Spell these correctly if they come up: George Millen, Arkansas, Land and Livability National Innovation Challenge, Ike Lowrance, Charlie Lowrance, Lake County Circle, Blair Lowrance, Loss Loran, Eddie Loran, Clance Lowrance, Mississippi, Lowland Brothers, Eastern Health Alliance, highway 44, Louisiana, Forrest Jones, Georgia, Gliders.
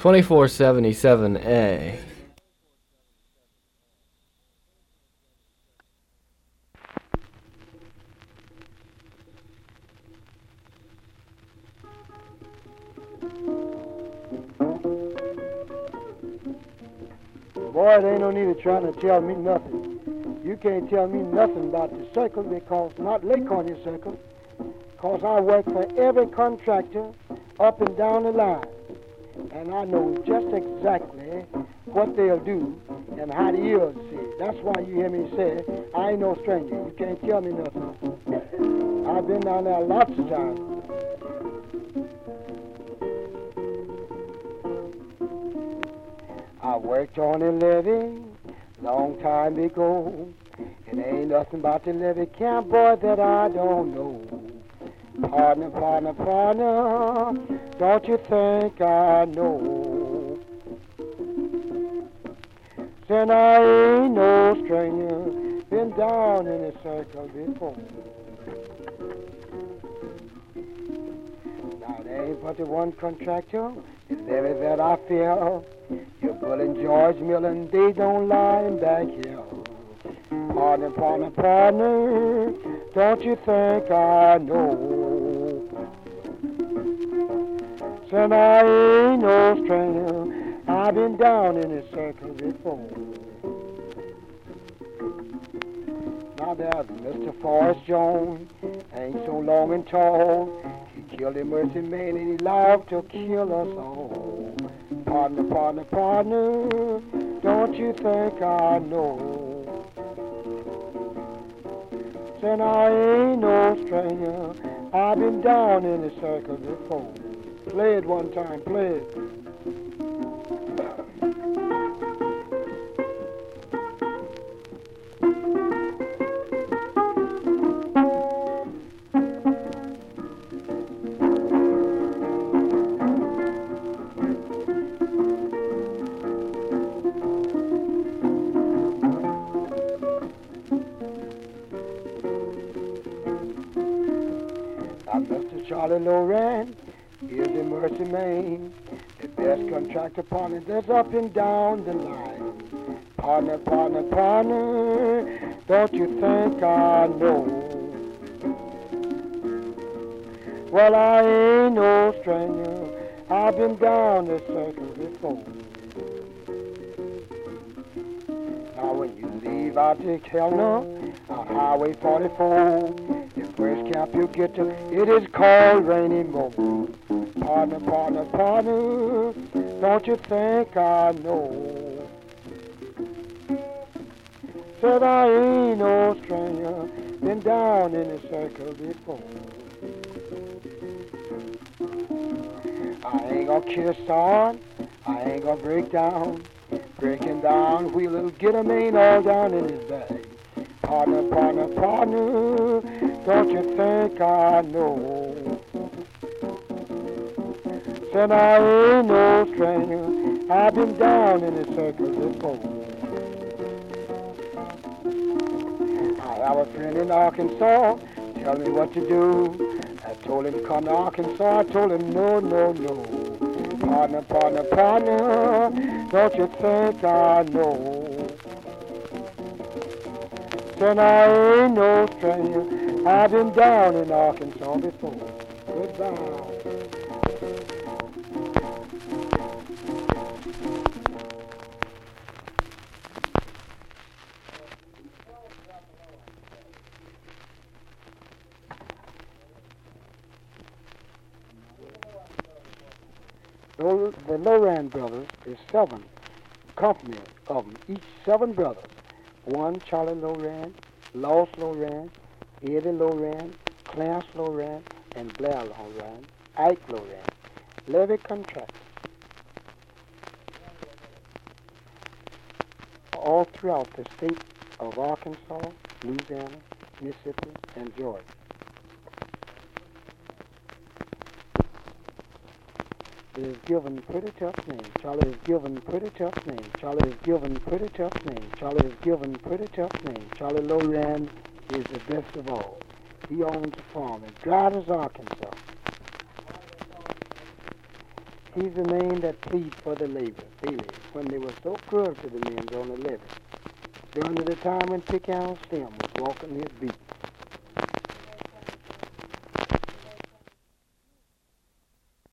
2477A. Boy, there ain't no need of trying to tell me nothing. You can't tell me nothing about the circle because not Lake County Circle, because I work for every contractor up and down the line. And I know just exactly what they'll do and how the ears see. That's why you hear me say, I ain't no stranger. You can't tell me nothing. I've been down there lots of times. I worked on the levee long time ago. It ain't nothing about the levee camp, boy, that I don't know. Partner, partner, partner. Don't you think I know? Then I ain't no stranger, been down in a circle before. Now there ain't but the one contractor, it's every that I feel. Your Bull and George Millen, they don't lie in back here. Partner, partner, partner, don't you think I know? And I ain't no stranger, I've been down in this circle before. Now there's Mr. Forrest Jones, ain't so long and tall. He killed a mercy man and he loved to kill us all. Partner, partner, partner, don't you think I know? And I ain't no stranger, I've been down in this circle before. Play it one time, play it. I'm Mr. Charlie Lowrance. Here's the mercy main, the best contractor partner that's up and down the line. Partner, partner, partner, don't you think I know? Well, I ain't no stranger, I've been down this circle before. Now when you leave out the Kellner on highway 44, the first camp you get to, it is called Rainy Moe. Partner, partner, partner, don't you think I know? Said I ain't no stranger, been down in a circle before. I ain't gonna kiss on, I ain't gonna break down. Breaking down, wheel'll get a man all down in his bag. Partner, partner, partner, don't you think I know? Said I ain't no stranger, I've been down in the circle before. I have a friend in Arkansas, tell me what to do. I told him come to Arkansas, I told him no, no, no. Partner, partner, partner, don't you think I know? Said I ain't no stranger, I've been down in Arkansas before. Goodbye. The Lowland Brothers is seven companies of them, each seven brothers. One, Charlie Lowrance, Loss Loran, Eddie Loran, Clance Lowrance, and Blair Lowrance, Ike Lowrance. Levy contractors. All throughout the state of Arkansas, Louisiana, Mississippi, and Georgia. Is given pretty tough name. Charlie is given pretty tough name. Charlie is given pretty tough name. Charlie is given pretty tough name. Charlie Lowrance is the best of all. He owns a farm in Gliders, Arkansas. He remained at peace for the labor dealers when they were so cruel to the men on the levee, during the time when Pickhouse Stem was walking his beat.